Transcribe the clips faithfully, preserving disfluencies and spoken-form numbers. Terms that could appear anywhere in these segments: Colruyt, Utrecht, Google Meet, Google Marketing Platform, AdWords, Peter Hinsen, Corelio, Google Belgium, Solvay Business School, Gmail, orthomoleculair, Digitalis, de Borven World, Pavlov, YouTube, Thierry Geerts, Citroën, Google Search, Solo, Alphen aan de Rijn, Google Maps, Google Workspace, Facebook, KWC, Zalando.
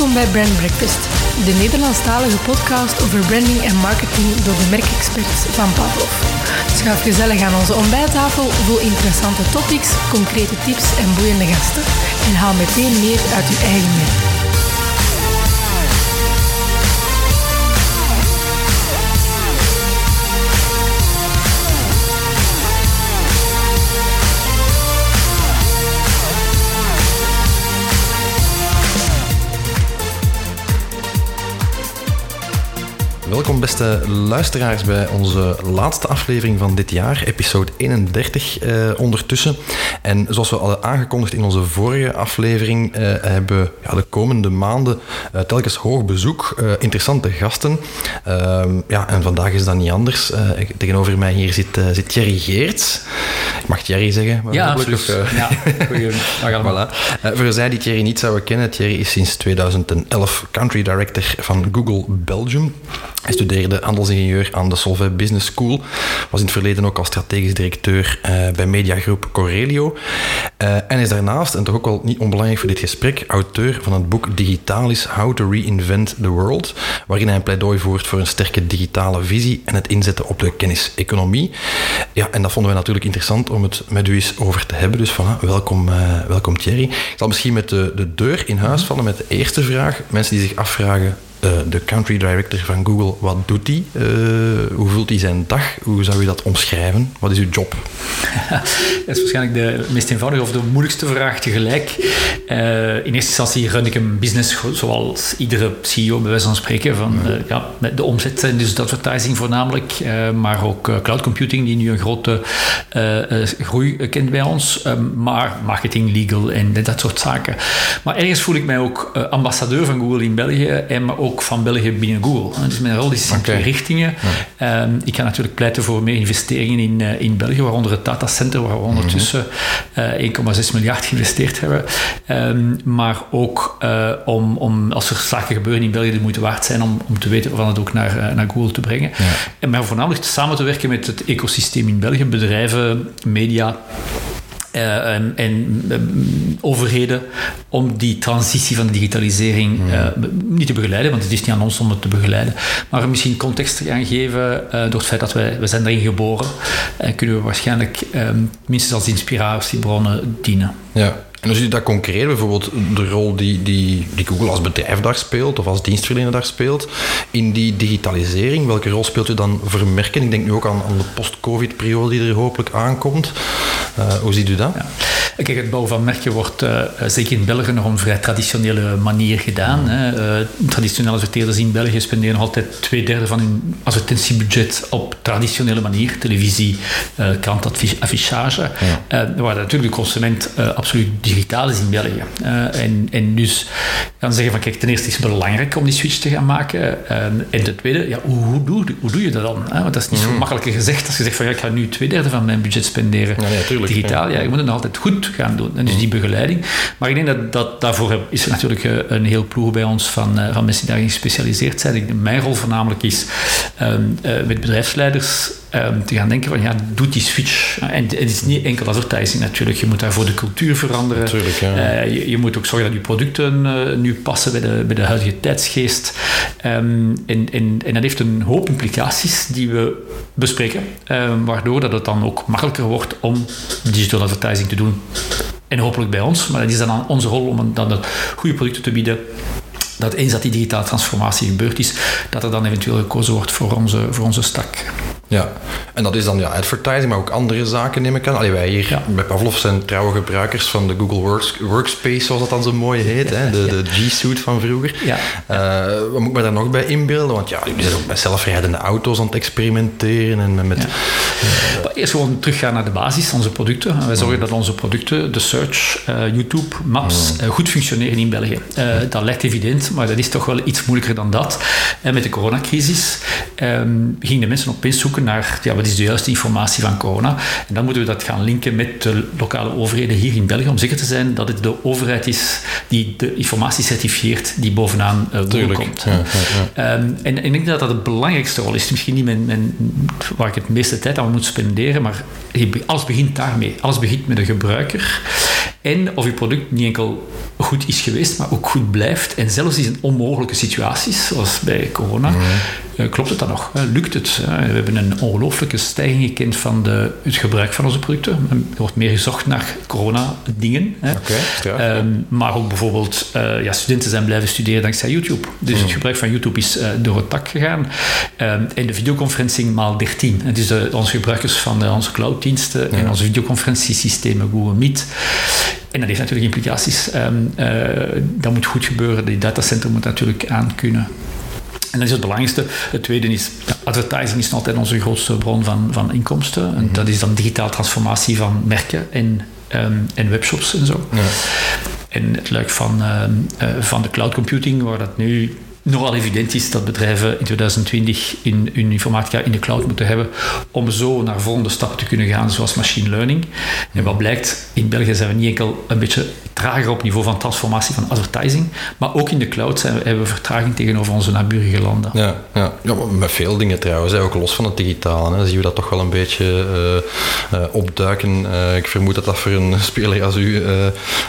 Welkom bij Brand Breakfast, de Nederlandstalige podcast over branding en marketing door de merkexperts van Pavlov. Schuif gezellig aan onze ontbijttafel, voel interessante topics, concrete tips en boeiende gasten. En haal meteen meer uit uw eigen merk. Welkom beste luisteraars bij onze laatste aflevering van dit jaar, episode eenendertig eh, ondertussen. En zoals we al aangekondigd in onze vorige aflevering eh, hebben we ja, de komende maanden eh, telkens hoog bezoek, eh, interessante gasten. Uh, ja, en vandaag is dat niet anders. Uh, tegenover mij hier zit, uh, zit Thierry Geerts. Ik mag Thierry zeggen. Maar ja, absoluut. Uh, ja, goeiedag allemaal. Voilà. Uh, voor zij die Thierry niet zouden kennen, Thierry is sinds tweeduizend elf Country Director van Google Belgium. Hij studeerde handelsingenieur aan de Solvay Business School. Was in het verleden ook al strategisch directeur uh, bij mediagroep Corelio. Uh, en is daarnaast, en toch ook wel niet onbelangrijk voor dit gesprek, auteur van het boek Digitalis, How to Reinvent the World, waarin hij een pleidooi voert voor een sterke digitale visie en het inzetten op de kenniseconomie. Ja, en dat vonden wij natuurlijk interessant om het met u eens over te hebben. Dus voilà, welkom, uh, welkom Thierry. Ik zal misschien met de, de deur in huis vallen met de eerste vraag. Mensen die zich afvragen, Uh, de country director van Google, wat doet hij? Uh, hoe vult hij zijn dag? Hoe zou je dat omschrijven? Wat is uw job? Dat is waarschijnlijk de meest eenvoudige of de moeilijkste vraag tegelijk. Uh, in eerste instantie run ik een business zoals iedere C E O bij wijze van spreken, van uh, ja, de omzet en dus de advertising voornamelijk, uh, maar ook uh, cloud computing die nu een grote uh, uh, groei kent bij ons, uh, maar marketing, legal en dat soort zaken. Maar ergens voel ik mij ook uh, ambassadeur van Google in België en maar ook ook van België binnen Google. Dus mijn rol is in okay. twee richtingen. Ja. Um, ik ga natuurlijk pleiten voor meer investeringen in, uh, in België, waaronder het datacenter, waar we ondertussen mm-hmm. uh, één komma zes miljard geïnvesteerd hebben. Um, maar ook uh, om, om, als er zaken gebeuren in België, de moeite waard zijn om, om te weten of dat ook naar, uh, naar Google te brengen. Ja. En maar voornamelijk samen te werken met het ecosysteem in België, bedrijven, media, Uh, en, en um, overheden om die transitie van de digitalisering mm. uh, niet te begeleiden, want het is niet aan ons om het te begeleiden, maar misschien context te gaan geven uh, door het feit dat wij, we zijn erin geboren en uh, kunnen we waarschijnlijk um, minstens als inspiratiebronnen dienen. Ja. En als jullie dat concreet, bijvoorbeeld de rol die, die, die Google als bedrijf daar speelt of als dienstverlener daar speelt, in die digitalisering, welke rol speelt u dan voor merken? Ik denk nu ook aan, aan de post-covid-periode die er hopelijk aankomt. Uh, hoe ziet u dat? Ja. Kijk, het bouwen van merken wordt uh, zeker in België nog op een vrij traditionele manier gedaan. Hè. Uh, traditionele adverteerders in België spenderen nog altijd twee derde van hun advertentiebudget op traditionele manier. Televisie, uh, krantaffichage. Ja. Uh, waar natuurlijk de consument uh, absoluut digitaal is in België. Uh, en, en dus gaan zeggen van, kijk, ten eerste is het belangrijk om die switch te gaan maken. Uh, en ten tweede, ja, hoe, hoe, doe, hoe doe je dat dan? Hè? Want dat is niet mm. zo makkelijker gezegd als je zegt van, ja, ik ga nu twee derde van mijn budget spenderen. Ja, ja, tuurlijk, digitaal. Ja. Ja, je moet het nog altijd goed gaan doen. En dus die begeleiding. Maar ik denk dat, dat daarvoor is er natuurlijk een heel ploeg bij ons van, van mensen die daarin gespecialiseerd zijn. Ik denk, mijn rol voornamelijk is um, uh, met bedrijfsleiders um, te gaan denken van, ja, doe die switch. En, en het is niet enkel advertising natuurlijk. Je moet daarvoor de cultuur veranderen. Natuurlijk, ja. uh, je, je moet ook zorgen dat je producten uh, nu passen bij de, bij de huidige tijdsgeest. Um, en, en, en dat heeft een hoop implicaties die we bespreken. Uh, waardoor dat het dan ook makkelijker wordt om digital advertising te doen. En hopelijk bij ons, maar dat is dan aan onze rol om dan de goede producten te bieden. Dat eens dat die digitale transformatie gebeurd is, dat er dan eventueel gekozen wordt voor onze, voor onze stak. Ja, en dat is dan ja, advertising, maar ook andere zaken neem ik aan. Allee, wij hier ja. bij Pavlov zijn trouwe gebruikers van de Google Works, Workspace, zoals dat dan zo mooi heet, ja, hè? De, ja. de G-suite van vroeger. Ja. Uh, wat moet ik me daar nog bij inbeelden? Want ja, jullie zijn ook met zelfrijdende auto's aan het experimenteren. En met, met, ja. uh, maar eerst gewoon teruggaan naar de basis, onze producten. En wij zorgen mm. dat onze producten, de Search, uh, YouTube, Maps, mm. uh, goed functioneren in België. Uh, mm. Dat lijkt evident, maar dat is toch wel iets moeilijker dan dat. En met de coronacrisis um, gingen de mensen opeens zoeken naar ja, wat is de juiste informatie van corona. En dan moeten we dat gaan linken met de lokale overheden hier in België, om zeker te zijn dat het de overheid is die de informatie certificeert die bovenaan uh, Google komt. Ja, ja, ja. Um, en, en ik denk dat dat de belangrijkste rol is. Misschien niet mijn, mijn, waar ik het meeste tijd aan moet spenderen, maar alles begint daarmee. Alles begint met de gebruiker. En of je product niet enkel goed is geweest, maar ook goed blijft. En zelfs in onmogelijke situaties, zoals bij corona, nee. klopt het dan nog? Lukt het? We hebben een ongelooflijke stijging gekend van de, het gebruik van onze producten. Er wordt meer gezocht naar corona-dingen. Okay, ja. um, maar ook bijvoorbeeld uh, ja, studenten zijn blijven studeren dankzij YouTube. Dus mm. het gebruik van YouTube is uh, door het dak gegaan. Um, en de videoconferencing maal dertien. En dus uh, onze gebruikers van uh, onze clouddiensten ja. en onze videoconferentiesystemen Google Meet. En dat heeft natuurlijk implicaties. Um, uh, dat moet goed gebeuren. Die datacenter moet natuurlijk aankunnen. En dat is het belangrijkste. Het tweede is, advertising is altijd onze grootste bron van, van inkomsten. Mm-hmm. En dat is dan digitale transformatie van merken en, um, en webshops en zo. Ja. En het luik van, um, uh, van de cloud computing, waar dat nu nogal evident is dat bedrijven in twintig twintig in hun informatica in de cloud moeten hebben om zo naar volgende stappen te kunnen gaan, zoals machine learning. En wat blijkt, in België zijn we niet enkel een beetje trager op niveau van transformatie van advertising, maar ook in de cloud zijn we, hebben we vertraging tegenover onze naburige landen. Ja, ja. ja met veel dingen trouwens, ook los van het digitale. Hè, zien we dat toch wel een beetje uh, uh, opduiken. Uh, ik vermoed dat dat voor een speler als u uh,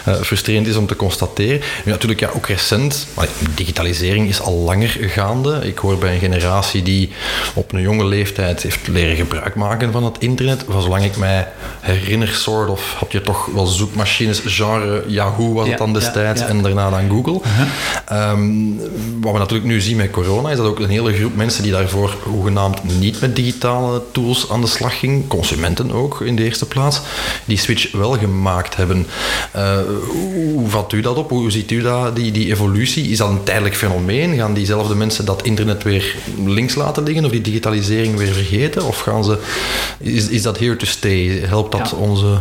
uh, frustrerend is om te constateren. Nu, natuurlijk, ja, ook recent, maar digitalisering is al langer gaande. Ik hoor bij een generatie die op een jonge leeftijd heeft leren gebruik maken van het internet. Van zolang ik mij herinner, soort of had je toch wel zoekmachines, genre Yahoo was ja, het dan destijds ja, ja. en daarna dan Google. Uh-huh. Um, wat we natuurlijk nu zien met corona is dat ook een hele groep mensen die daarvoor hoegenaamd niet met digitale tools aan de slag ging, consumenten ook in de eerste plaats, die switch wel gemaakt hebben. Uh, hoe vat u dat op? Hoe ziet u dat? Die, die evolutie, is dat een tijdelijk fenomeen? Gaan diezelfde mensen dat internet weer links laten liggen of die digitalisering weer vergeten? Of gaan ze, is dat here to stay? Helpt dat ja. onze...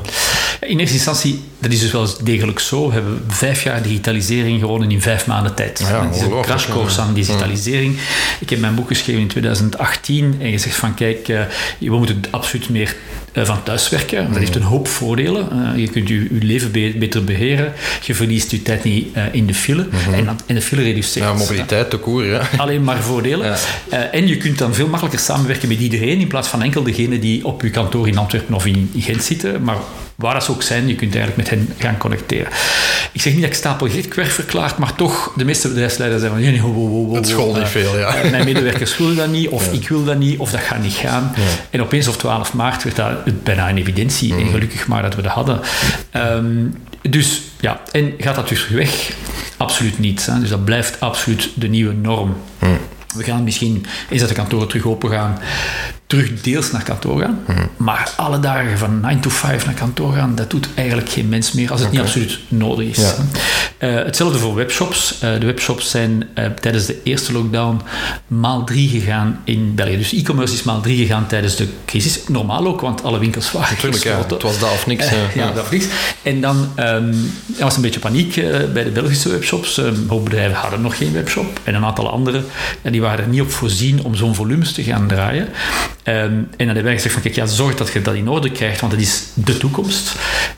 In eerste instantie, dat is dus wel degelijk zo. We hebben vijf jaar digitalisering gewonnen in vijf maanden tijd. Ja, dat is een crashcourse aan digitalisering. Ja. Ik heb mijn boek geschreven in twintig achttien en gezegd van kijk, we moeten absoluut meer van thuiswerken. Dat heeft een hoop voordelen. Uh, je kunt je, je leven be- beter beheren. Je verliest je tijd niet uh, in de file. Mm-hmm. En, en de file reduceert. Ja, mobiliteit, te koer. Ja. Alleen maar voordelen. Ja. Uh, en je kunt dan veel makkelijker samenwerken met iedereen in plaats van enkel degene die op je kantoor in Antwerpen of in Gent zitten. Maar waar dat ze ook zijn, je kunt eigenlijk met hen gaan connecteren. Ik zeg niet dat ik stapel gek kwerk verklaard, maar toch, de meeste bedrijfsleiders zeggen van nee, wow, wow, wow, het school niet uh, veel, ja. Uh, mijn medewerkers willen dat niet, of ja. ik wil dat niet, of dat gaat niet gaan. Ja. En opeens op twaalf maart werd dat bijna een evidentie. Mm. En gelukkig maar dat we dat hadden. Um, dus ja, en gaat dat dus weg? Absoluut niet. Hè? Dus dat blijft absoluut de nieuwe norm. Mm. We gaan misschien, eens dat de kantoren terug open gaan, terug deels naar kantoor gaan. Mm-hmm. Maar alle dagen van nine to five naar kantoor gaan, dat doet eigenlijk geen mens meer als het okay. niet absoluut nodig is. Ja. Uh, hetzelfde voor webshops. Uh, de webshops zijn uh, tijdens de eerste lockdown maal drie gegaan in België. Dus e-commerce is maal drie gegaan tijdens de crisis. Normaal ook, want alle winkels waren Natuurlijk, gesloten. Ja, het was dat of niks. Uh, uh, ja, ja, dat of niks. En dan um, er was een beetje paniek uh, bij de Belgische webshops. Uh, een hoop bedrijven hadden nog geen webshop. En een aantal anderen, uh, die waren er niet op voorzien om zo'n volumes te gaan draaien. Um, en dan hebben wij gezegd van kijk, ja, zorg dat je dat in orde krijgt, want dat is de toekomst.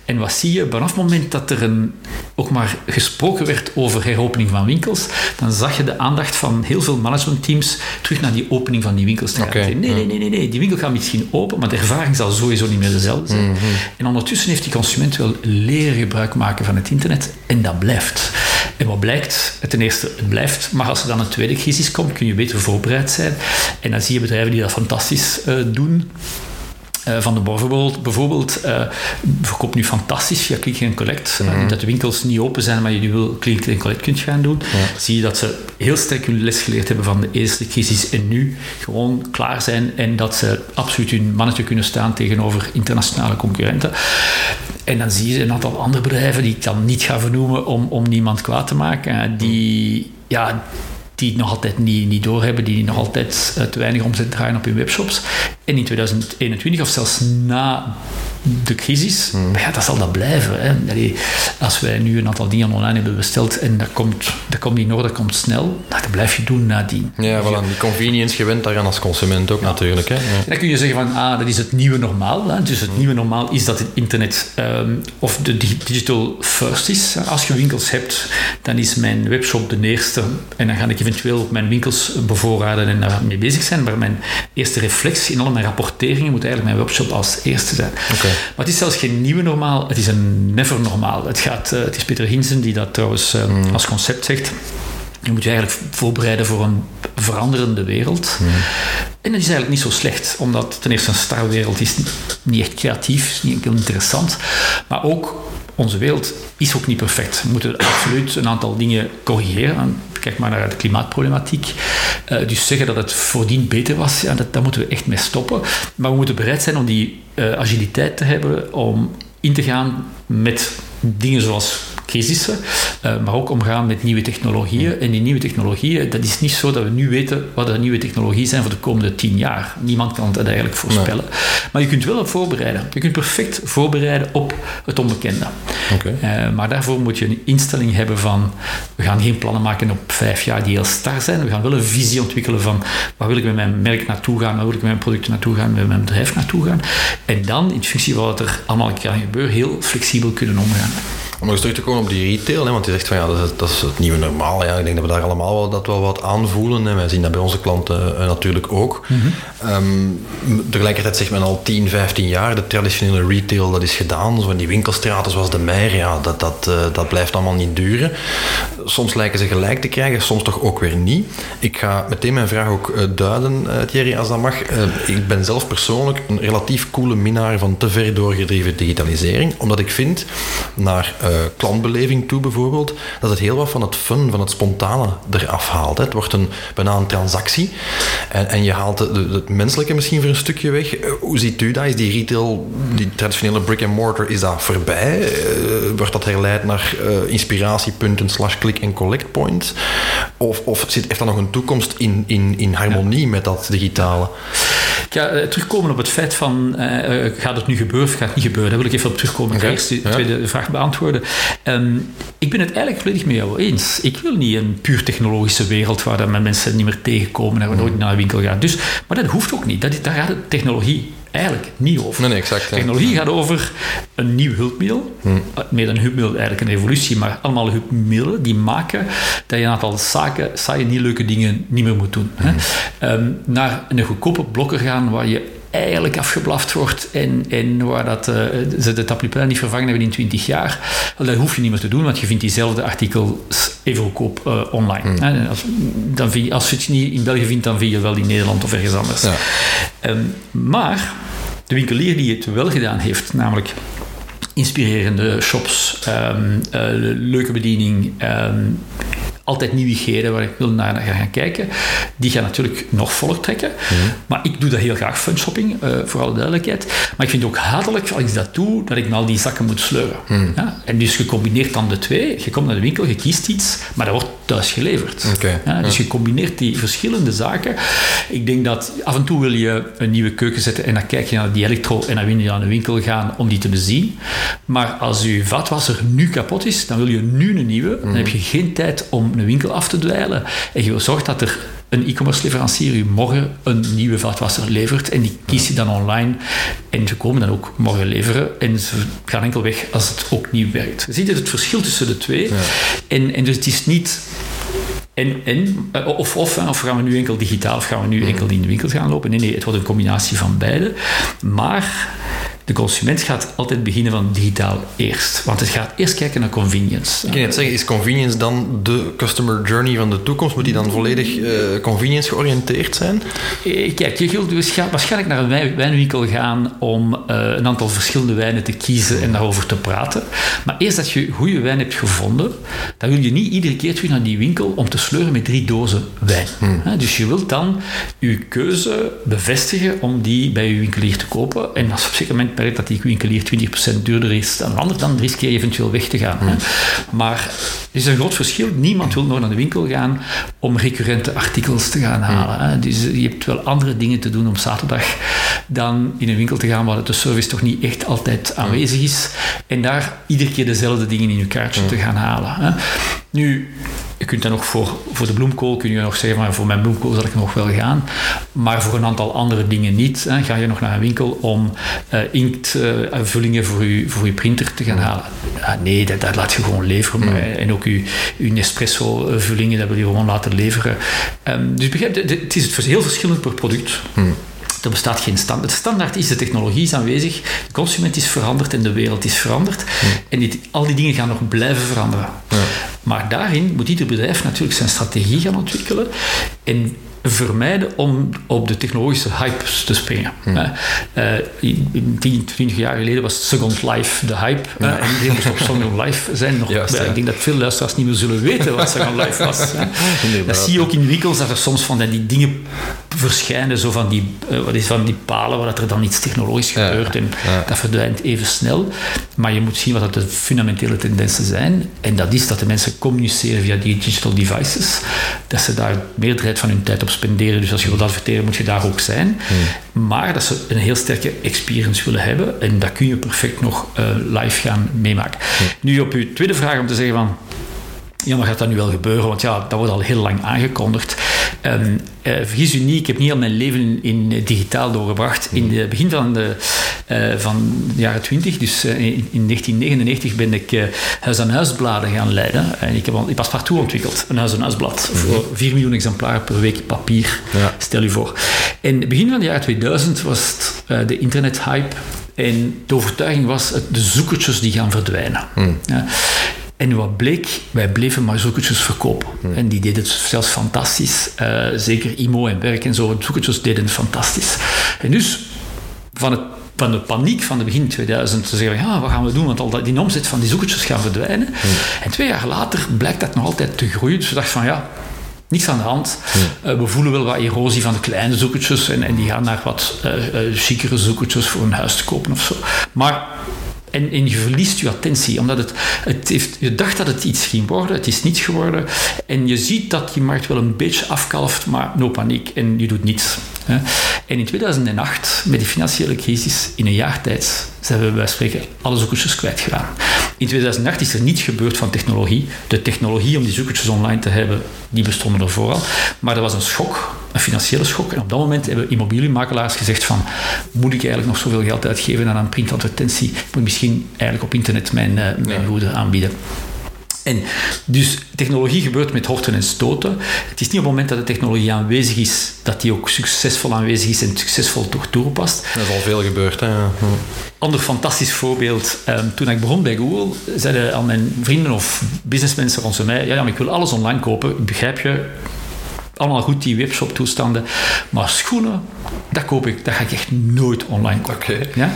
En wat zie je? Vanaf het moment dat er een, ook maar gesproken werd over heropening van winkels, dan zag je de aandacht van heel veel managementteams terug naar die opening van die winkels te gaan. Okay. Nee, nee, nee, nee, nee, die winkel gaat misschien open, maar de ervaring zal sowieso niet meer dezelfde zijn. Mm-hmm. En ondertussen heeft die consument wel leren gebruik maken van het internet en dat blijft. En wat blijkt? Ten eerste, het blijft, maar als er dan een tweede crisis komt, kun je beter voorbereid zijn. En dan zie je bedrijven die dat fantastisch uh, doen. Uh, van de Borven World bijvoorbeeld uh, verkoopt nu fantastisch via Click en Collect. Mm-hmm. Uh, niet dat de winkels niet open zijn, maar je wil Click en Collect kunt gaan doen. Ja. Zie je dat ze heel sterk hun les geleerd hebben van de eerste crisis en nu gewoon klaar zijn en dat ze absoluut hun mannetje kunnen staan tegenover internationale concurrenten. En dan zie je een aantal andere bedrijven die ik dan niet ga vernoemen om, om niemand kwaad te maken, die ja, die het nog altijd niet, niet doorhebben, die nog altijd te weinig omzet draaien op hun webshops. En in twintig eenentwintig, of zelfs na de crisis, hmm. ja, dat zal dat blijven. Hè. Allee, als wij nu een aantal dingen online hebben besteld en dat komt, dat komt niet in orde, dat komt snel, dat blijf je doen nadien. Ja, voilà, die convenience gewend daaraan als consument ook ja. natuurlijk. Hè. Ja. En dan kun je zeggen van, ah, dat is het nieuwe normaal. Hè. Dus het hmm. nieuwe normaal is dat het internet um, of de digital first is. Als je winkels hebt, dan is mijn webshop de eerste en dan ga ik eventueel mijn winkels bevoorraden en daarmee bezig zijn. Maar mijn eerste reflex in alle van de rapporteringen moet eigenlijk mijn webshop als eerste zijn. Okay. Maar het is zelfs geen nieuwe normaal, het is een never normaal. Het, gaat, uh, het is Peter Hinsen die dat trouwens uh, mm. als concept zegt. Je moet je eigenlijk voorbereiden voor een veranderende wereld. Mm. En dat is eigenlijk niet zo slecht, omdat ten eerste een starwereld is niet echt creatief, niet interessant, maar ook onze wereld is ook niet perfect. We moeten absoluut een aantal dingen corrigeren. Kijk maar naar de klimaatproblematiek. Uh, dus zeggen dat het voordien beter was, ja, dat, daar moeten we echt mee stoppen. Maar we moeten bereid zijn om die uh, agiliteit te hebben, om in te gaan met dingen zoals crisissen, uh, maar ook omgaan met nieuwe technologieën. En die nieuwe technologieën, dat is niet zo dat we nu weten wat de nieuwe technologieën zijn voor de komende tien jaar. Niemand kan dat eigenlijk voorspellen. Nee. Maar je kunt wel voorbereiden. Je kunt perfect voorbereiden op het onbekende. Okay. Uh, maar daarvoor moet je een instelling hebben van, we gaan geen plannen maken op vijf jaar die heel star zijn. We gaan wel een visie ontwikkelen van, waar wil ik met mijn merk naartoe gaan, waar wil ik met mijn producten naartoe gaan, met mijn bedrijf naartoe gaan. En dan, in functie van wat er allemaal kan gebeuren, heel flexibel kunnen omgaan. Om nog eens terug te komen op die retail, hè, want je zegt van ja, dat is, dat is het nieuwe normaal. Ja. Ik denk dat we daar allemaal wel, dat wel wat aanvoelen. Hè. Wij zien dat bij onze klanten uh, natuurlijk ook. Mm-hmm. Um, tegelijkertijd zegt men al tien, vijftien jaar, de traditionele retail, dat is gedaan. Zo in die winkelstraten zoals de Meijer, ja, dat, dat, uh, dat blijft allemaal niet duren. Soms lijken ze gelijk te krijgen, soms toch ook weer niet. Ik ga meteen mijn vraag ook uh, duiden, uh, Thierry, als dat mag. Uh, ik ben zelf persoonlijk een relatief coole minnaar van te ver doorgedreven digitalisering, omdat ik vind, naar uh, klantbeleving toe bijvoorbeeld, dat het heel wat van het fun, van het spontane eraf haalt. Hè. Het wordt een, bijna een transactie en, en je haalt de, de, het menselijke misschien voor een stukje weg. Uh, hoe ziet u dat? Is die retail, die traditionele brick and mortar, is dat voorbij? Uh, wordt dat herleid naar uh, inspiratiepunten slash click en collect points? Of, of zit, heeft dat nog een toekomst in, in, in harmonie ja. met dat digitale? Ik ga uh, terugkomen op het feit van uh, gaat het nu gebeuren of gaat het niet gebeuren? Daar wil ik even op terugkomen. Okay. Ik ga eerst de tweede ja. vraag beantwoorden. Um, ik ben het eigenlijk volledig met jou eens. Ik wil niet een puur technologische wereld waar dat mijn mensen niet meer tegenkomen, waar we nooit naar de winkel gaan. Dus, maar dat hoeft ook niet. Dat is, daar gaat de technologie eigenlijk niet over. Nee, nee, exact, ja. Technologie gaat over een nieuw hulpmiddel. Hmm. Meer dan een hulpmiddel, eigenlijk een evolutie, maar allemaal hulpmiddelen die maken dat je een aantal zaken, saaie, niet leuke dingen niet meer moet doen. Hmm. Hè? Um, naar een goedkope blokker gaan waar je eigenlijk afgeblaft wordt en, en waar dat, uh, ze de tapijt niet vervangen hebben in twintig jaar, dat hoef je niet meer te doen, want je vindt diezelfde artikel even goedkoop uh, online. Mm. En als, dan vind je, als je het niet in België vindt, dan vind je het wel in Nederland of ergens anders. Ja. Um, maar de winkelier die het wel gedaan heeft, namelijk inspirerende shops, um, uh, leuke bediening, um, altijd nieuwigheden waar ik wil naar gaan kijken, die gaan natuurlijk nog voller trekken. Mm-hmm. Maar ik doe dat heel graag, fun shopping, uh, voor alle duidelijkheid. Maar ik vind het ook hatelijk, als ik dat doe, dat ik me al die zakken moet sleuren. Mm. Ja? En dus je combineert dan de twee. Je komt naar de winkel, je kiest iets, maar dat wordt thuis geleverd. Okay. Ja? Dus ja. je combineert die verschillende zaken. Ik denk dat af en toe wil je een nieuwe keuken zetten en dan kijk je naar die elektro en dan wil je naar de winkel gaan om die te bezien. Maar als je vatwasser nu kapot is, dan wil je nu een nieuwe. Mm. Dan heb je geen tijd om een winkel af te dweilen. En je zorgt dat er een e-commerce leverancier je morgen een nieuwe vaatwasser levert en die kies je dan online en ze komen dan ook morgen leveren en ze gaan enkel weg als het ook niet werkt. Je ziet het verschil tussen de twee. Ja. En, en dus het is niet en, en of, of, of gaan we nu enkel digitaal of gaan we nu enkel in de winkel gaan lopen. Nee, nee, het wordt een combinatie van beide. Maar de consument gaat altijd beginnen van digitaal eerst. Want het gaat eerst kijken naar convenience. Ik kan het zeggen, is convenience dan de customer journey van de toekomst? Moet die dan volledig uh, convenience georiënteerd zijn? Kijk, je wilt dus waarschijnlijk naar een wijnwinkel gaan om uh, een aantal verschillende wijnen te kiezen en daarover te praten. Maar eerst dat je goede wijn hebt gevonden, dan wil je niet iedere keer terug naar die winkel om te sleuren met drie dozen wijn. Hmm. Dus je wilt dan je keuze bevestigen om die bij je winkelier te kopen. En als op zeker moment dat die winkelier twintig procent duurder is dan een ander, dan riskeer je eventueel weg te gaan. Mm. Maar er is een groot verschil. Niemand wil nog naar de winkel gaan om recurrente artikels te gaan halen. Mm. Hè. Dus je hebt wel andere dingen te doen op zaterdag dan in een winkel te gaan waar de service toch niet echt altijd aanwezig is en daar iedere keer dezelfde dingen in je kaartje mm. te gaan halen. Hè. Nu, je kunt dan nog voor, voor de bloemkool, kun je nog zeggen, maar voor mijn bloemkool zal ik nog wel gaan. Maar voor een aantal andere dingen niet. Hè. Ga je nog naar een winkel om uh, inktvullingen uh, voor, voor je printer te gaan halen. Ja, nee, dat, dat laat je gewoon leveren. Mm. En ook je, je Nespresso-vullingen, dat wil je gewoon laten leveren. Um, dus begrijp, het is heel verschillend per product. Mm. Er bestaat geen standaard. Standaard is, de technologie is aanwezig, de consument is veranderd en de wereld is veranderd. Ja. En dit, al die dingen gaan nog blijven veranderen. Ja. Maar daarin moet ieder bedrijf natuurlijk zijn strategie gaan ontwikkelen en vermijden om op de technologische hypes te springen. Ja. Uh, tien, twintig jaar geleden was Second Life de hype. Ja. Uh, en die moest op Second Life zijn. Nog, Juist, ja. Ik denk dat veel luisteraars niet meer zullen weten wat Second Life was. Nee, dat zie je ook in winkels, dat er soms van die dingen verschijnen, zo van die, uh, wat is, van die palen waar er dan iets technologisch gebeurt. Ja. En ja. dat verdwijnt even snel. Maar je moet zien wat de fundamentele tendensen zijn. En dat is dat de mensen communiceren via die digital devices. Dat ze daar meerderheid van hun tijd op spenderen. Dus als je wilt adverteren, moet je daar ook zijn. Hmm. Maar dat ze een heel sterke experience willen hebben. En dat kun je perfect nog uh, live gaan meemaken. Hmm. Nu op uw tweede vraag om te zeggen van... Ja, maar gaat dat nu wel gebeuren? Want ja, dat wordt al heel lang aangekondigd. Um, uh, vergis u niet, ik heb niet al mijn leven in uh, digitaal doorgebracht. In het begin van de, uh, van de jaren twintig, dus uh, in, in negentien negenennegentig, ben ik uh, huis-aan-huisbladen gaan leiden. En ik heb al, ik paspartout ontwikkeld, een huis-aan-huisblad. Voor vier miljoen exemplaren per week papier, ja. Stel u voor. En begin van de jaren tweeduizend was het, uh, de internethype. En de overtuiging was, uh, de zoekertjes die gaan verdwijnen. Mm. Ja. En wat bleek, wij bleven maar zoekertjes verkopen. Hmm. En die deden het zelfs fantastisch. Uh, zeker I M O en werk en zo, zoekertjes deden het fantastisch. En dus, van, het, van de paniek van de begin tweeduizend, te zeggen, ja, wat gaan we doen? Want al dat, die omzet van die zoekertjes gaan verdwijnen. Hmm. En twee jaar later blijkt dat nog altijd te groeien. Dus we dachten van, ja, niks aan de hand. Hmm. Uh, we voelen wel wat erosie van de kleine zoekertjes. En, en die gaan naar wat uh, uh, chicere zoekertjes voor een huis te kopen of zo. Maar... En, en je verliest je attentie, omdat het, het heeft, je dacht dat het iets ging worden, het is niets geworden. En je ziet dat je markt wel een beetje afkalft, maar no paniek, en je doet niets. Hè. En in tweeduizend acht, met de financiële crisis, in een jaar tijd, zijn we bij wijze van spreken alle zoekertjes kwijtgedaan. In tweeduizend acht is er niets gebeurd van technologie. De technologie om die zoekertjes online te hebben, die bestonden er vooral. Maar er was een schok, een financiële schok. En op dat moment hebben immobiliënmakelaars gezegd van, moet ik eigenlijk nog zoveel geld uitgeven aan een printadvertentie? Ik moet misschien eigenlijk op internet mijn, uh, mijn goede aanbieden. En dus technologie gebeurt met horten en stoten. Het is niet op het moment dat de technologie aanwezig is, dat die ook succesvol aanwezig is en succesvol toch toepast. Dat is al veel gebeurd, hè. Ja. Ander fantastisch voorbeeld. Um, toen ik begon bij Google, zeiden al mijn vrienden of businessmensen rondom mij, ja, ja, maar ik wil alles online kopen, ik begrijp je. Allemaal goed, die webshop-toestanden. Maar schoenen, dat koop ik, dat ga ik echt nooit online kopen. Okay. Ja?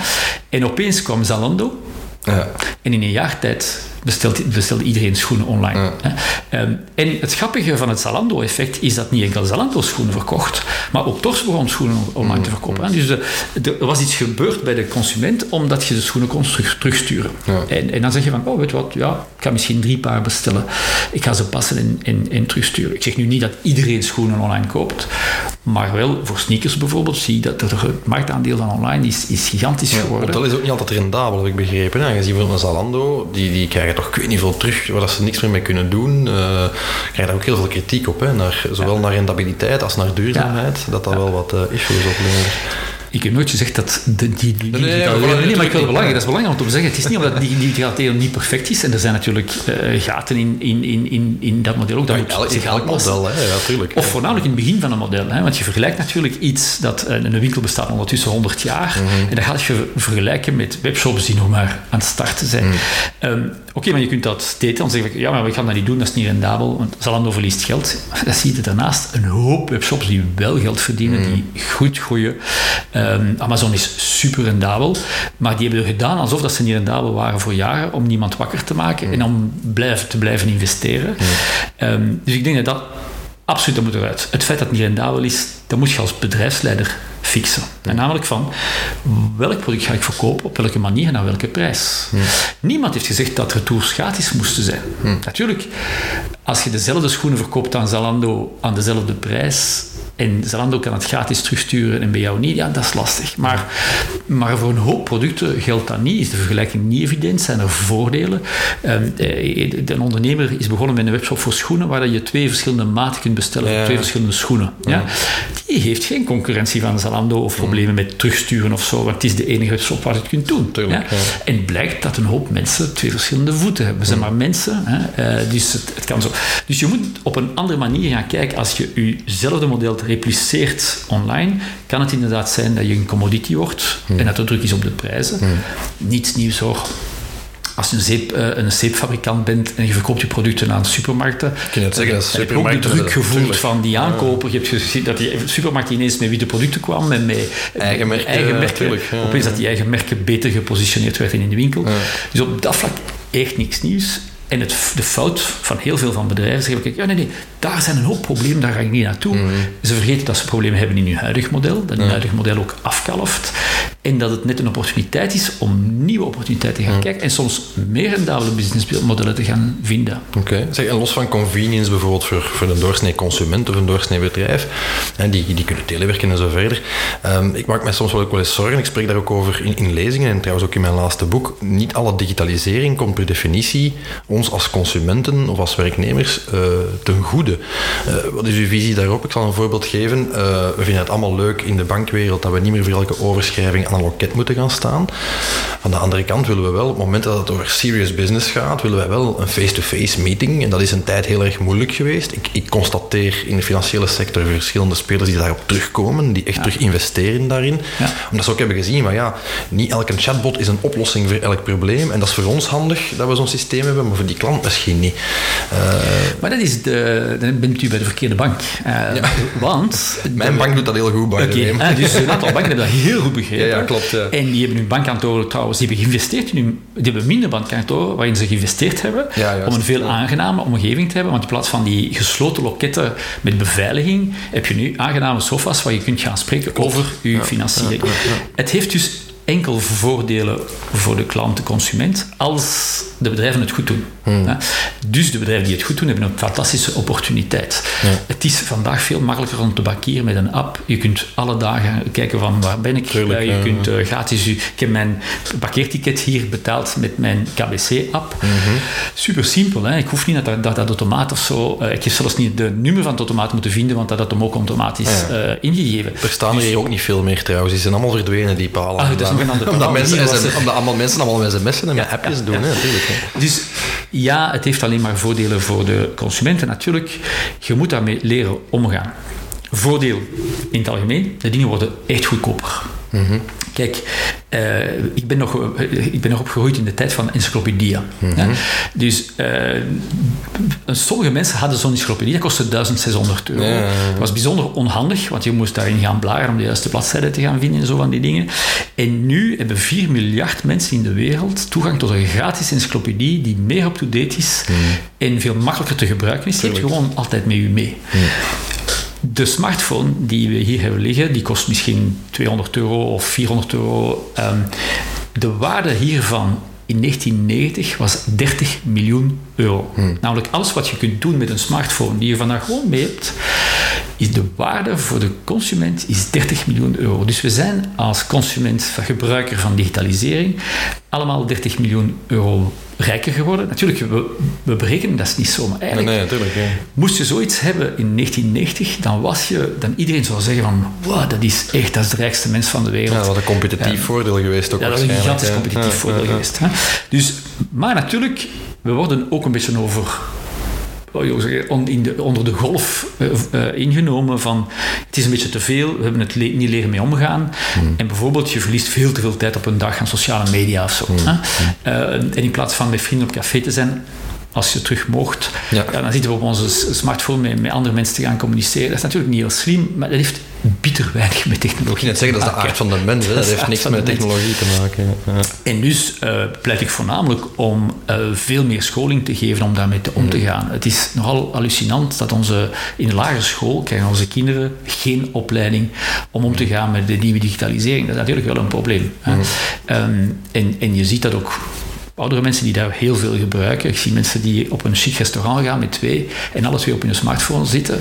En opeens kwam Zalando. Ja. En in een jaar tijd bestelt, bestelde iedereen schoenen online. Ja. Um, en het grappige van het Zalando-effect is dat niet enkel Zalando schoenen verkocht, maar ook Tors begon schoenen online mm. te verkopen. Hè. Dus uh, er was iets gebeurd bij de consument, omdat je de schoenen kon terug, terugsturen. Ja. En, en dan zeg je van, oh, weet je wat, ja, ik ga misschien drie paar bestellen. Ik ga ze passen en, en, en terugsturen. Ik zeg nu niet dat iedereen schoenen online koopt, maar wel voor sneakers bijvoorbeeld zie je dat er het marktaandeel van online is, is gigantisch ja, geworden. Dat is ook niet altijd rendabel, heb ik begrepen. Hè. Je ziet bijvoorbeeld Zalando, die, die krijgen toch ik weet niet veel terug, waar ze niks meer mee kunnen doen. Uh, krijg daar ook heel veel kritiek op, hè, naar, zowel ja. naar rendabiliteit als naar duurzaamheid, ja. dat dat ja. wel wat uh, issues oplevert. Ik heb nooit gezegd dat de, die, die nee, nee, digitale... Nee, nee, nee, maar ik wil het belangrijk, dat is belangrijk om te zeggen. Het is niet omdat die digitale deel niet perfect is. En er zijn natuurlijk uh, gaten in, in, in, in dat model ook. Dat moet elk, zich elk model, hè, natuurlijk. Ja, of voornamelijk in het begin van een model. Hè, want je vergelijkt natuurlijk iets dat... Uh, een winkel bestaat ondertussen honderd jaar. Mm-hmm. En dat gaat je vergelijken met webshops die nog maar aan het starten zijn. Mm. Um, Oké, okay, maar je kunt dat steten. Dan zeggen we, ja, maar we gaan dat niet doen, dat is niet rendabel. Want Zalando verliest geld. Dat zie je daarnaast. Een hoop webshops die wel geld verdienen, mm. die goed groeien... Uh, Amazon is super rendabel, maar die hebben er gedaan alsof dat ze niet rendabel waren voor jaren, om niemand wakker te maken mm. en om blijven, te blijven investeren. Mm. Um, dus ik denk dat dat absoluut dat moet eruit. Het feit dat het niet rendabel is, dat moet je als bedrijfsleider fixen. Mm. En namelijk van, welk product ga ik verkopen, op welke manier en aan welke prijs? Mm. Niemand heeft gezegd dat retours gratis moesten zijn. Mm. Natuurlijk, als je dezelfde schoenen verkoopt aan Zalando aan dezelfde prijs, en Zalando kan het gratis terugsturen en bij jou niet, ja, dat is lastig. Maar, maar voor een hoop producten geldt dat niet. Is de vergelijking niet evident? Zijn er voordelen? Een ondernemer is begonnen met een webshop voor schoenen, waar je twee verschillende maten kunt bestellen, ja. twee verschillende schoenen. Ja. Ja. die heeft geen concurrentie van Zalando of problemen met terugsturen of zo, want het is de enige shop waar je het kunt doen. Tuurlijk, ja? Ja. En blijkt dat een hoop mensen twee verschillende voeten hebben. We zijn maar mensen, hè? Uh, dus het, het kan zo. Dus je moet op een andere manier gaan kijken. Als je jezelfde model repliceert online, kan het inderdaad zijn dat je een commodity wordt hmm. en dat er druk is op de prijzen. Hmm. Niets nieuws hoor. Als je een, zeep, een zeepfabrikant bent en je verkoopt je producten aan supermarkten, je het zeggen, dan heb je ook de druk gevoeld van die aankoper. Je hebt gezien dat die supermarkt ineens met wie de producten kwam en met eigen merken. Eigen merken. Ja, opeens dat die eigen merken beter gepositioneerd werden in de winkel. Ja. Dus op dat vlak echt niks nieuws. En het, de fout van heel veel van bedrijven zeggen, kijk, ja, nee, nee, daar zijn een hoop problemen, daar ga ik niet naartoe. Mm. Ze vergeten dat ze problemen hebben in hun huidig model, dat hun mm. huidig model ook afkalft. En dat het net een opportuniteit is om nieuwe opportuniteiten te gaan mm. kijken en soms meer rendabele businessmodellen te gaan vinden. Oké. Okay. En los van convenience bijvoorbeeld voor, voor een doorsnee consument of een doorsnee bedrijf, hè, die, die kunnen telewerken en zo verder. Um, ik maak mij soms wel ook wel eens zorgen, ik spreek daar ook over in, in lezingen en trouwens ook in mijn laatste boek. Niet alle digitalisering komt per definitie ons als consumenten of als werknemers uh, ten goede. Uh, wat is uw visie daarop? Ik zal een voorbeeld geven. Uh, we vinden het allemaal leuk in de bankwereld dat we niet meer voor elke overschrijving aan een loket moeten gaan staan. Aan de andere kant willen we wel, op het moment dat het over serious business gaat, willen wij wel een face-to-face meeting. En dat is een tijd heel erg moeilijk geweest. Ik, ik constateer in de financiële sector verschillende spelers die daarop terugkomen, die echt ja. terug investeren daarin. Ja. Omdat ze ook hebben gezien, maar ja, niet elke chatbot is een oplossing voor elk probleem. En dat is voor ons handig dat we zo'n systeem hebben, maar voor die klant misschien niet. Uh, maar dat is de, dan bent u bij de verkeerde bank. Uh, ja. Want... Mijn de, bank doet dat heel goed, by the way. Dus een aantal banken hebben dat heel goed begrepen. Ja, ja, klopt. Ja. En die hebben hun bankkantoren trouwens, die hebben geïnvesteerd in hun... Die hebben minder bankkantoren waarin ze geïnvesteerd hebben ja, juist, om een veel ja. aangename omgeving te hebben. Want in plaats van die gesloten loketten met beveiliging, heb je nu aangename sofa's waar je kunt gaan spreken klopt. over je ja, financiering. Ja, ja, ja. Het heeft dus enkel voordelen voor de klant, de consument, als de bedrijven het goed doen. Hmm. Dus de bedrijven die het goed doen, hebben een fantastische opportuniteit. Ja. Het is vandaag veel makkelijker om te bankieren met een app. Je kunt alle dagen kijken van waar ben ik. Tuurlijk, je ja, kunt uh, gratis... Ik heb mijn parkeerticket hier betaald met mijn K B C-app. Mm-hmm. Super simpel. Hè? Ik hoef niet dat dat, dat automaat of zo... Uh, ik heb zelfs niet de nummer van het automaat moeten vinden, want dat had hem ook automatisch ja. uh, ingegeven. Er staan dus, hier ook niet veel meer trouwens. Die zijn allemaal verdwenen, die palen. Ah, dat Omdat, omdat mensen, sms, omdat allemaal mensen allemaal sms'en en ja, appjes ja, doen. Ja. Hè, natuurlijk, hè. Dus ja, het heeft alleen maar voordelen voor de consumenten. Natuurlijk, je moet daarmee leren omgaan. Voordeel in het algemeen, de dingen worden echt goedkoper. Mm-hmm. Kijk, uh, ik, ben nog, uh, ik ben nog opgegroeid in de tijd van encyclopedieën. Mm-hmm. Dus uh, sommige mensen hadden zo'n encyclopedie, dat kostte zestienhonderd euro. Ja, ja, ja. Dat was bijzonder onhandig, want je moest daarin gaan bladeren om de juiste bladzijde te gaan vinden en zo van die dingen. En nu hebben vier miljard mensen in de wereld toegang tot een gratis encyclopedie die meer up-to-date is mm-hmm. en veel makkelijker te gebruiken is. Die heeft gewoon altijd met u mee. Mm-hmm. De smartphone die we hier hebben liggen, die kost misschien tweehonderd euro of vierhonderd euro. Um, de waarde hiervan in negentien negentig was dertig miljoen euro. Hmm. Namelijk alles wat je kunt doen met een smartphone die je vandaag gewoon mee hebt, is de waarde voor de consument is dertig miljoen euro. Dus we zijn als consument, gebruiker van digitalisering, allemaal dertig miljoen euro rijker geworden. Natuurlijk, we, we berekenen dat is niet zo, maar eigenlijk... Nee, nee, tuurlijk, ja. Moest je zoiets hebben in negentien negentig, dan was je... Dan iedereen zou zeggen van... Wow, dat is echt dat is de rijkste mens van de wereld. Ja, dat was een competitief ja. voordeel geweest ook ja, waarschijnlijk. Ja, dat was een gigantisch competitief ja, voordeel ja, ja. geweest. Hè? Dus, maar natuurlijk, we worden ook een beetje over... In de, onder de golf uh, uh, ingenomen van het is een beetje te veel, we hebben het le- niet leren mee omgaan mm. en bijvoorbeeld je verliest veel te veel tijd op een dag aan sociale media of zo mm. hè? Uh, en in plaats van met vrienden op café te zijn als je terug mocht ja. Ja, dan zitten we op onze smartphone met, met andere mensen te gaan communiceren. Dat is natuurlijk niet heel slim, maar dat heeft bitter weinig met technologie te maken. Ik wil net zeggen, dat is de aard van de mens. Dat, dat heeft niks met technologie mens. te maken. Ja. En dus uh, pleit ik voornamelijk om uh, veel meer scholing te geven om daarmee te, om te gaan. Het is nogal hallucinant dat onze, in de lagere school krijgen onze kinderen geen opleiding om om te gaan met de nieuwe digitalisering. Dat is natuurlijk wel een probleem. Hè. Mm. Um, en, en je ziet dat ook... Oudere mensen die daar heel veel gebruiken. Ik zie mensen die op een chic restaurant gaan met twee en alle twee op hun smartphone zitten.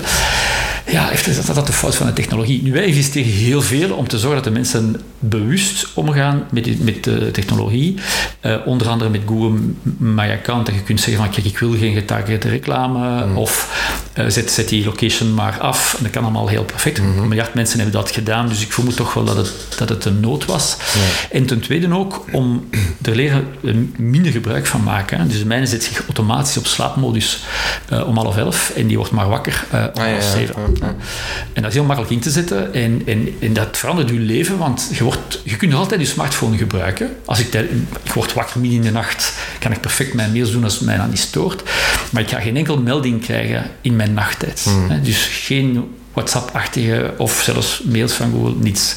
ja, is dat de fout van de technologie. Nu, wij investeren heel veel om te zorgen dat de mensen bewust omgaan met, die, met de technologie. Uh, onder andere met Google My Account. Dat je kunt zeggen van, kijk, ik wil geen getargete reclame. Mm. Of uh, zet, zet die location maar af. Dat kan allemaal heel perfect. Mm-hmm. Een miljard mensen hebben dat gedaan. Dus ik vermoed toch wel dat het, dat het een nood was. Yeah. En ten tweede ook om er leren minder gebruik van maken. Hè. Dus mijn zet zich automatisch op slaapmodus uh, om half elf. En die wordt maar wakker uh, om ah, half zeven. Ja, ja. En dat is heel makkelijk in te zetten. En, en, en dat verandert je leven, want je, wordt, je kunt nog altijd je smartphone gebruiken. Als ik, ik word wakker midden in de nacht, kan ik perfect mijn mails doen als het mij dan niet stoort. Maar ik ga geen enkel melding krijgen in mijn nachttijd. Mm. Dus geen WhatsApp-achtige of zelfs mails van Google, niets.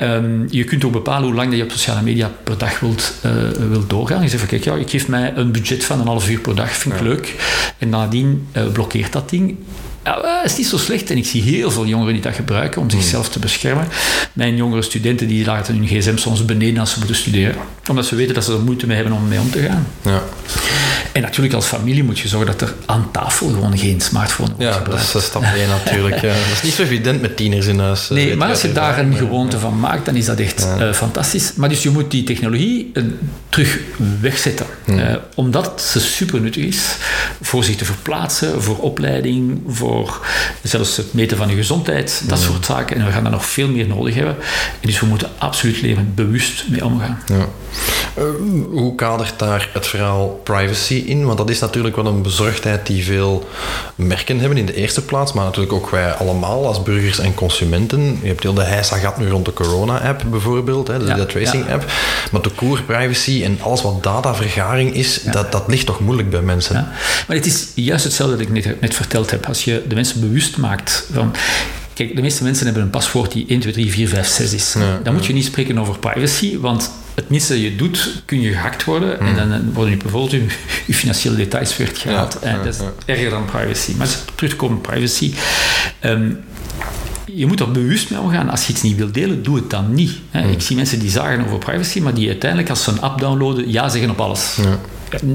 Mm. Um, je kunt ook bepalen hoe lang dat je op sociale media per dag wilt, uh, wilt doorgaan. Je zegt van, kijk, ja, ik geef mij een budget van een half uur per dag, vind ik ja. leuk. En nadien uh, blokkeert dat ding. Ja, het is niet zo slecht. En ik zie heel veel jongeren die dat gebruiken om zichzelf te beschermen. Mijn jongere studenten die laten hun gsm soms beneden als ze moeten studeren. Omdat ze weten dat ze er moeite mee hebben om mee om te gaan. Ja. En natuurlijk als familie moet je zorgen dat er aan tafel gewoon geen smartphone wordt ja, gebruikt. Ja, dat is stap één natuurlijk. Ja. Dat is niet zo evident met tieners in huis. Nee, maar als je daar een gewoonte ja. van maakt, dan is dat echt ja. uh, fantastisch. Maar dus je moet die technologie uh, terug wegzetten. Ja. Uh, omdat ze super nuttig is voor zich te verplaatsen, voor opleiding, voor Voor zelfs het meten van je gezondheid, dat ja. soort zaken. En we gaan daar nog veel meer nodig hebben. En dus we moeten absoluut leren bewust mee omgaan. Ja. Uh, hoe kadert daar het verhaal privacy in? Want dat is natuurlijk wel een bezorgdheid die veel merken hebben in de eerste plaats, maar natuurlijk ook wij allemaal als burgers en consumenten. Je hebt heel de heisa gehad nu rond de corona-app bijvoorbeeld, hè, de ja, tracing-app. Ja. Maar de core privacy en alles wat datavergaring is, ja. dat, dat ligt toch moeilijk bij mensen. Ja. Maar het is juist hetzelfde dat ik net, net verteld heb. Als je de mensen bewust maakt van... Kijk, de meeste mensen hebben een paswoord die één, twee, drie, vier, vijf, zes is. Ja, dan ja. moet je niet spreken over privacy, want het minste dat je doet, kun je gehackt worden. Mm. En dan worden je bijvoorbeeld je, je financiële details weer gehaald. Ja, en ja, dat is ja. erger dan privacy. Maar terugkomen op privacy... Um, Je moet er bewust mee omgaan. Als je iets niet wilt delen, doe het dan niet. Hè. Mm. Ik zie mensen die zagen over privacy, maar die uiteindelijk als ze een app downloaden, ja zeggen op alles. Ja.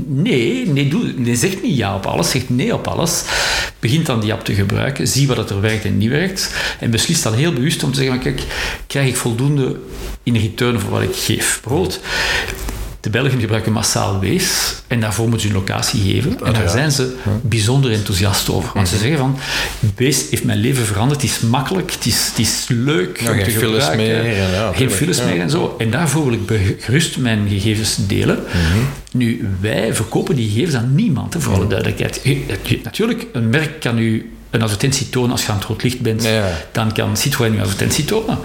Nee, nee, doe, nee, zeg niet ja op alles, zeg nee op alles. Begint dan die app te gebruiken, zie wat het er werkt en niet werkt. En beslis dan heel bewust om te zeggen, kijk, krijg ik voldoende in return voor wat ik geef. Bijvoorbeeld, de Belgen gebruiken massaal Waze en daarvoor moeten ze hun locatie geven. En daar zijn ze bijzonder enthousiast over. Want ze zeggen van, Waze heeft mijn leven veranderd, het is makkelijk, het is, het is leuk. Ja, geen files meer. Ja, geen files ja. meer en zo. En daarvoor wil ik gerust mijn gegevens delen. Mm-hmm. Nu, wij verkopen die gegevens aan niemand, hè, voor alle duidelijkheid. Natuurlijk, een merk kan u een advertentie tonen als je aan het rood licht bent. Ja, ja. Dan kan Citroën u advertentie tonen.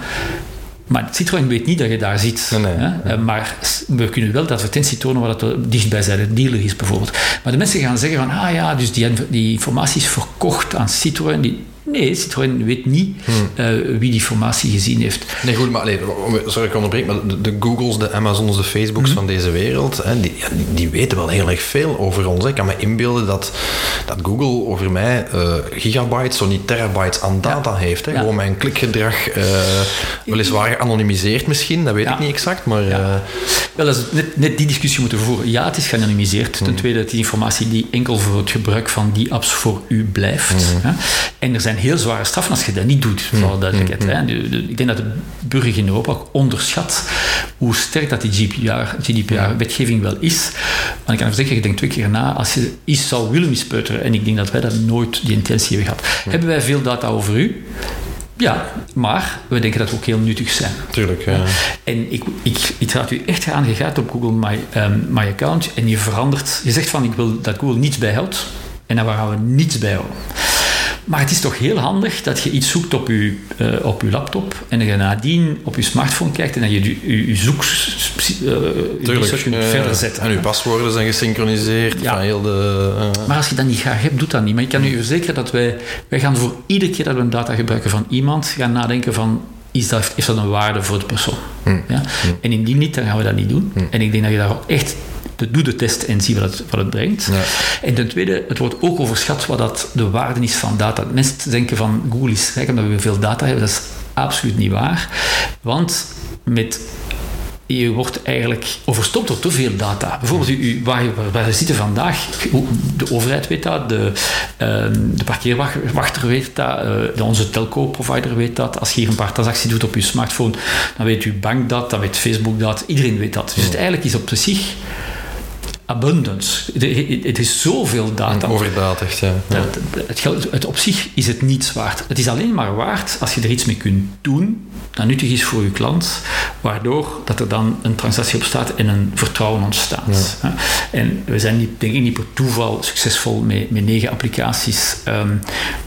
Maar Citroën weet niet dat je daar zit. Nee, nee, hè? Nee. Maar we kunnen wel de advertentie tonen waar dat dichtbij zijn, de dealer is bijvoorbeeld. Maar de mensen gaan zeggen van, ah ja, dus die, die informatie is verkocht aan Citroën. Die, nee, Citroën weet niet hmm. uh, wie die informatie gezien heeft. Nee, goed, maar alleen, sorry ik onderbreek, maar de, de Googles, de Amazons, de Facebooks hmm. van deze wereld, hè, die, die, die weten wel heel erg veel over ons. Hè. Ik kan me inbeelden dat, dat Google over mij uh, gigabytes, zo niet terabytes aan data ja. heeft. Hè. Ja. Gewoon mijn klikgedrag, uh, weliswaar geanonimiseerd misschien, dat weet ja. ik niet exact, maar... Ja. Uh, wel, dat is net, net die discussie moeten we voeren. Ja, het is geanonimiseerd. Hmm. Ten tweede, het is informatie die enkel voor het gebruik van die apps voor u blijft. Hmm. Hè. En er zijn heel zware straffen als je dat niet doet, voor alle duidelijkheid. Hè. De, de, ik denk dat de burger in Europa ook onderschat hoe sterk dat die G D P R-wetgeving wel is. Want ik kan zeggen, je denkt twee keer na als je iets zou willen mispeuteren. En ik denk dat wij dat nooit die intentie hebben gehad. Ja. Hebben wij veel data over u? Ja, maar we denken dat we ook heel nuttig zijn. Tuurlijk, ja. En ik, ik, ik raad u echt aan, je gaat op Google My, um, My Account en je verandert. Je zegt van, ik wil dat Google niets bijhoudt. En daar gaan we niets bijhouden. Maar het is toch heel handig dat je iets zoekt op je, uh, op je laptop en dat je nadien op je smartphone kijkt en dat je je, je, je zoek uh, Tuurlijk, kunt uh, verder zetten. En je paswoorden zijn gesynchroniseerd. Ja. Van heel de, uh. Maar als je dat niet graag hebt, doet dat niet. Maar ik kan u verzekeren dat wij, wij gaan voor iedere keer dat we een data gebruiken van iemand, gaan nadenken van, is dat, is dat een waarde voor de persoon? Hmm. Ja? Hmm. En indien niet, dan gaan we dat niet doen. Hmm. En ik denk dat je daar echt... Doe de test en zie wat het, wat het brengt. Ja. En ten tweede, het wordt ook overschat wat dat de waarde is van data. Mensen denken van Google is rijk omdat we veel data hebben. Dat is absoluut niet waar. Want met je wordt eigenlijk overstompt door te veel data. Bijvoorbeeld, u, u, waar, waar we zitten vandaag, de overheid weet dat, de, uh, de parkeerwachter weet dat, uh, onze telco-provider weet dat. Als je hier een paar transacties doet op je smartphone, dan weet uw bank dat, dan weet Facebook dat, iedereen weet dat. Dus het eigenlijk is op zich abundance. Het is zoveel data. Overdadig, ja. Dat, het geld, het op zich is het niets waard. Het is alleen maar waard als je er iets mee kunt doen dat nuttig is voor je klant, waardoor dat er dan een transactie op staat en een vertrouwen ontstaat. Ja. En we zijn niet, denk ik niet per toeval succesvol met, met negen applicaties, um,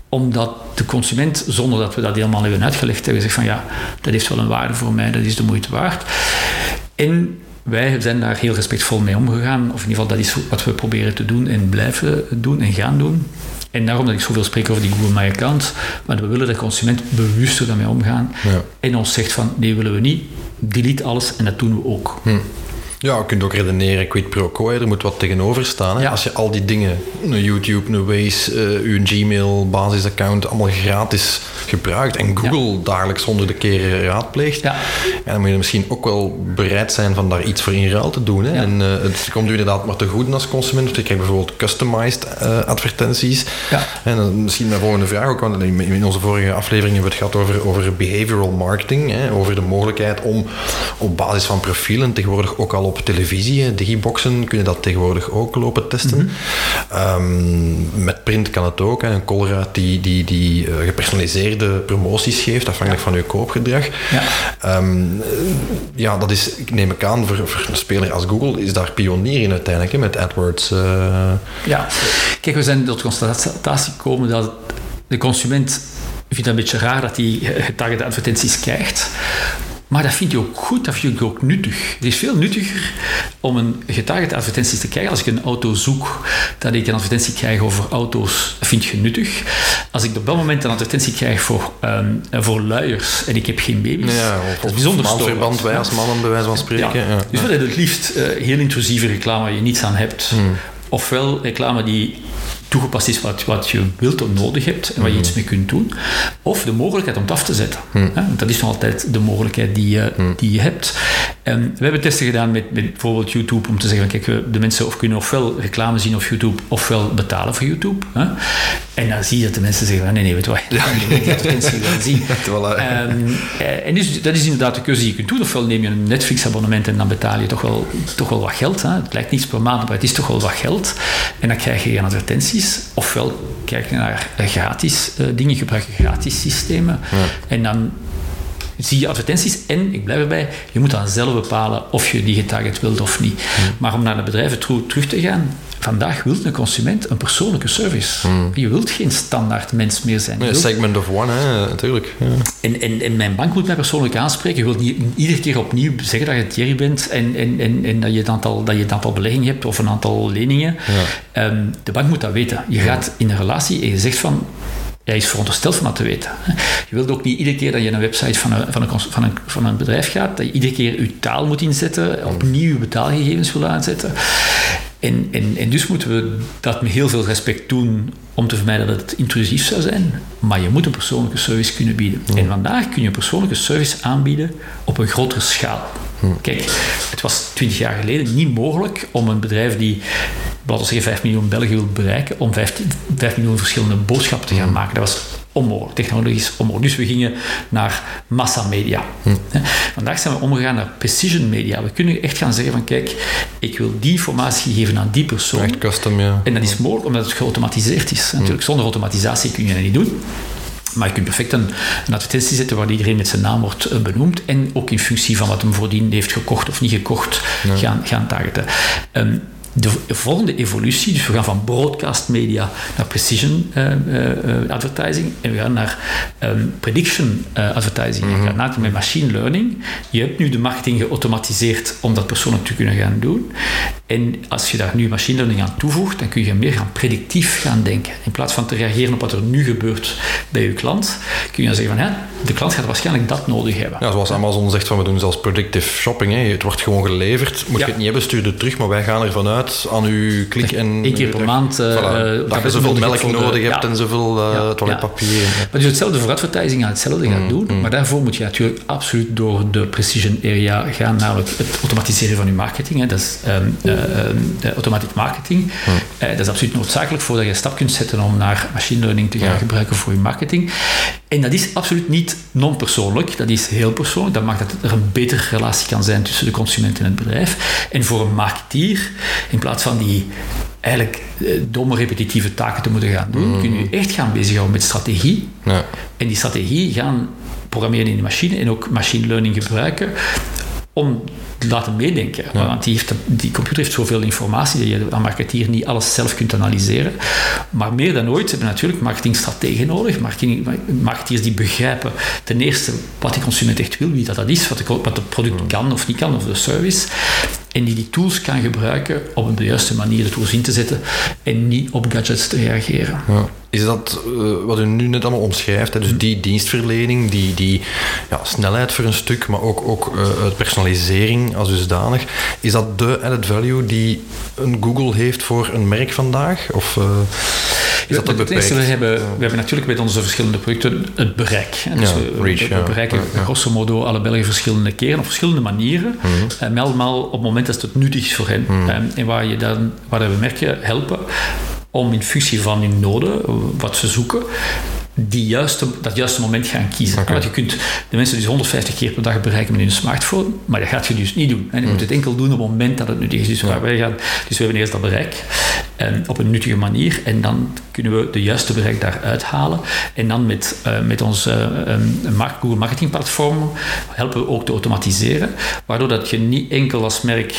omdat de consument, zonder dat we dat helemaal hebben uitgelegd, hebben gezegd van ja, dat heeft wel een waarde voor mij, dat is de moeite waard. En wij zijn daar heel respectvol mee omgegaan. Of in ieder geval, dat is wat we proberen te doen en blijven doen en gaan doen. En daarom dat ik zoveel spreek over die Google My Account. Want we willen dat de consument bewuster daarmee omgaan. Ja. En ons zegt van, nee, willen we niet. Delete alles en dat doen we ook. Hm. Ja, je kunt ook redeneren, quid pro quo, er moet wat tegenover staan. Hè? Ja. Als je al die dingen, een YouTube, een Waze, je uh, Gmail, basisaccount, allemaal gratis gebruikt en Google ja. dagelijks honderden keren raadpleegt, ja. en dan moet je misschien ook wel bereid zijn van daar iets voor in ruil te doen. Hè? Ja. En uh, het komt u inderdaad maar te goed als consument, want je krijgt bijvoorbeeld customized uh, advertenties. Ja. En uh, misschien mijn volgende vraag ook, want in onze vorige aflevering hebben we het gehad over, over behavioral marketing, hè? Over de mogelijkheid om op basis van profielen tegenwoordig ook al op televisie, digiboxen kunnen dat tegenwoordig ook lopen testen. Mm-hmm. Um, met print kan het ook. Hè. Een Colruyt die, die, die uh, gepersonaliseerde promoties geeft, afhankelijk ja. van uw koopgedrag. Ja. Um, ja, dat is, ik neem ik aan, voor, voor een speler als Google is daar pionier in uiteindelijk, hè, met AdWords. Uh. Ja, kijk, we zijn tot de constatatie gekomen dat de consument vindt het een beetje raar dat hij getargete advertenties krijgt. Maar dat vind je ook goed, dat vind je ook nuttig. Het is veel nuttiger om een getarget advertentie te krijgen. Als ik een auto zoek, dat ik een advertentie krijg over auto's, vind je nuttig. Als ik op dat moment een advertentie krijg voor, um, voor luiers en ik heb geen baby's, ja, of, dat is bijzonder storend. Verband, wij als mannen bij wijze van spreken. Ja. Ja. Dus we hebben het liefst uh, heel intrusieve reclame waar je niets aan hebt. Hmm. Ofwel reclame die toegepast is wat, wat je wilt of nodig hebt en waar je iets mee kunt doen, of de mogelijkheid om het af te zetten. Hmm. Dat is nog altijd de mogelijkheid die je, hmm. die je hebt. En we hebben testen gedaan met, met bijvoorbeeld YouTube om te zeggen, kijk, de mensen of kunnen ofwel reclame zien op YouTube, ofwel betalen voor YouTube. Hè? En dan zie je dat de mensen zeggen, nee, nee, weet je wat, ja. die advertentie wel zien. Voilà. Um, en dus, dat is inderdaad de keuze die je kunt doen. Ofwel neem je een Netflix-abonnement en dan betaal je toch wel, toch wel wat geld. Hè? Het lijkt niets per maand, maar het is toch wel wat geld. En dan krijg je geen advertenties. Ofwel kijken naar gratis uh, dingen, gebruiken gratis systemen. Ja. En dan zie je advertenties en, ik blijf erbij, je moet dan zelf bepalen of je die getarget wilt of niet. Ja. Maar om naar de bedrijven toe, terug te gaan, vandaag wil een consument een persoonlijke service. Mm. Je wilt geen standaard mens meer zijn. Nee, segment of one, hè, natuurlijk. Ja. En, en, en mijn bank moet mij persoonlijk aanspreken. Je wilt niet iedere keer opnieuw zeggen dat je Thierry bent en, en, en, en dat je een aantal, aantal beleggingen hebt of een aantal leningen. Ja. Um, de bank moet dat weten. Je gaat in een relatie en je zegt van, jij is verondersteld van dat te weten. Je wilt ook niet iedere keer dat je naar een website van een, van, een, van, een, van een bedrijf gaat, dat je iedere keer je taal moet inzetten, opnieuw je betaalgegevens wil aanzetten. En, en, en dus moeten we dat met heel veel respect doen om te vermijden dat het intrusief zou zijn. Maar je moet een persoonlijke service kunnen bieden. Ja. En vandaag kun je een persoonlijke service aanbieden op een grotere schaal. Ja. Kijk, het was twintig jaar geleden niet mogelijk om een bedrijf die, laten we zeggen, vijf miljoen Belgen wil bereiken, om vijf miljoen verschillende boodschappen te gaan maken. Dat was onmogelijk, technologisch onmogelijk. Dus we gingen naar massamedia. Hm. Vandaag zijn we omgegaan naar precision media. We kunnen echt gaan zeggen van, kijk, ik wil die informatie geven aan die persoon. Echt custom, ja. En dat is mogelijk, omdat het geautomatiseerd is. Hm. Natuurlijk, zonder automatisatie kun je dat niet doen. Maar je kunt perfect een, een advertentie zetten waar iedereen met zijn naam wordt benoemd en ook in functie van wat hem voordien heeft gekocht of niet gekocht, ja. gaan, gaan targeten. Um, De volgende evolutie, dus we gaan van broadcast media naar precision uh, uh, advertising en we gaan naar um, prediction uh, advertising. Mm-hmm. Je gaat nadenken met machine learning. Je hebt nu de marketing geautomatiseerd om dat persoonlijk te kunnen gaan doen. En als je daar nu machine learning aan toevoegt, dan kun je meer gaan predictief gaan denken. In plaats van te reageren op wat er nu gebeurt bij je klant, kun je dan zeggen van, hè, de klant gaat waarschijnlijk dat nodig hebben. Ja, zoals Amazon zegt, van we doen zelfs predictive shopping. Hè. Het wordt gewoon geleverd. Moet ja. je het niet hebben, stuur het terug. Maar wij gaan ervan uit aan uw klik en... Eén keer per maand... Uh, voilà, uh, dat je zoveel melk nodig de, hebt ja. en zoveel uh, ja. toiletpapier. Ja. Ja. Maar dus hetzelfde voor advertising gaat hetzelfde mm, gaan doen. Mm. Maar daarvoor moet je natuurlijk absoluut door de precision area gaan. Namelijk het automatiseren van je marketing. Hè. Dat is um, uh, uh, automatisch marketing. Mm. Uh, dat is absoluut noodzakelijk voordat je een stap kunt zetten om naar machine learning te gaan ja. gebruiken voor je marketing. En dat is absoluut niet non-persoonlijk, dat is heel persoonlijk. Dat maakt dat er een betere relatie kan zijn tussen de consument en het bedrijf. En voor een marketeer, in plaats van die eigenlijk domme repetitieve taken te moeten gaan doen, mm. kun je echt gaan bezighouden met strategie. Ja. En die strategie gaan programmeren in de machine en ook machine learning gebruiken om te laten meedenken. Ja. Want die, heeft, die computer heeft zoveel informatie dat je als marketeer niet alles zelf kunt analyseren. Maar meer dan ooit hebben we natuurlijk marketingstrategen nodig. Marketing, marketeers die begrijpen ten eerste wat de consument echt wil, wie dat, dat is, wat het wat de product ja. kan of niet kan, of de service. En die die tools kan gebruiken om op de juiste manier de tools in te zetten en niet op gadgets te reageren. Ja. Is dat uh, wat u nu net allemaal omschrijft, hè? Dus die dienstverlening, die, die ja, snelheid voor een stuk, maar ook, ook uh, personalisering als dusdanig. Is dat de added value die een Google heeft voor een merk vandaag? Of... Uh Ja, dat dat eerste, we, hebben, we hebben natuurlijk met onze verschillende producten het bereik. Dus ja, we, reach, we, we bereiken ja, ja. grosso modo alle Belgen verschillende keren, op verschillende manieren. Mm-hmm. En wel maar op het moment dat het nuttig is voor hen. Mm-hmm. En waar, je dan, waar we merken helpen om in functie van hun noden, wat ze zoeken, die juiste, dat juiste moment gaan kiezen. Okay. Want je kunt de mensen dus honderdvijftig keer per dag bereiken met hun smartphone, maar dat gaat je dus niet doen. En je mm. moet het enkel doen op het moment dat het nuttig is. Dus, ja. waar wij gaan, dus we hebben eerst dat bereik en op een nuttige manier en dan kunnen we de juiste bereik daaruit halen. En dan met, uh, met ons uh, um, Google Marketing Platform helpen we ook te automatiseren, waardoor dat je niet enkel als merk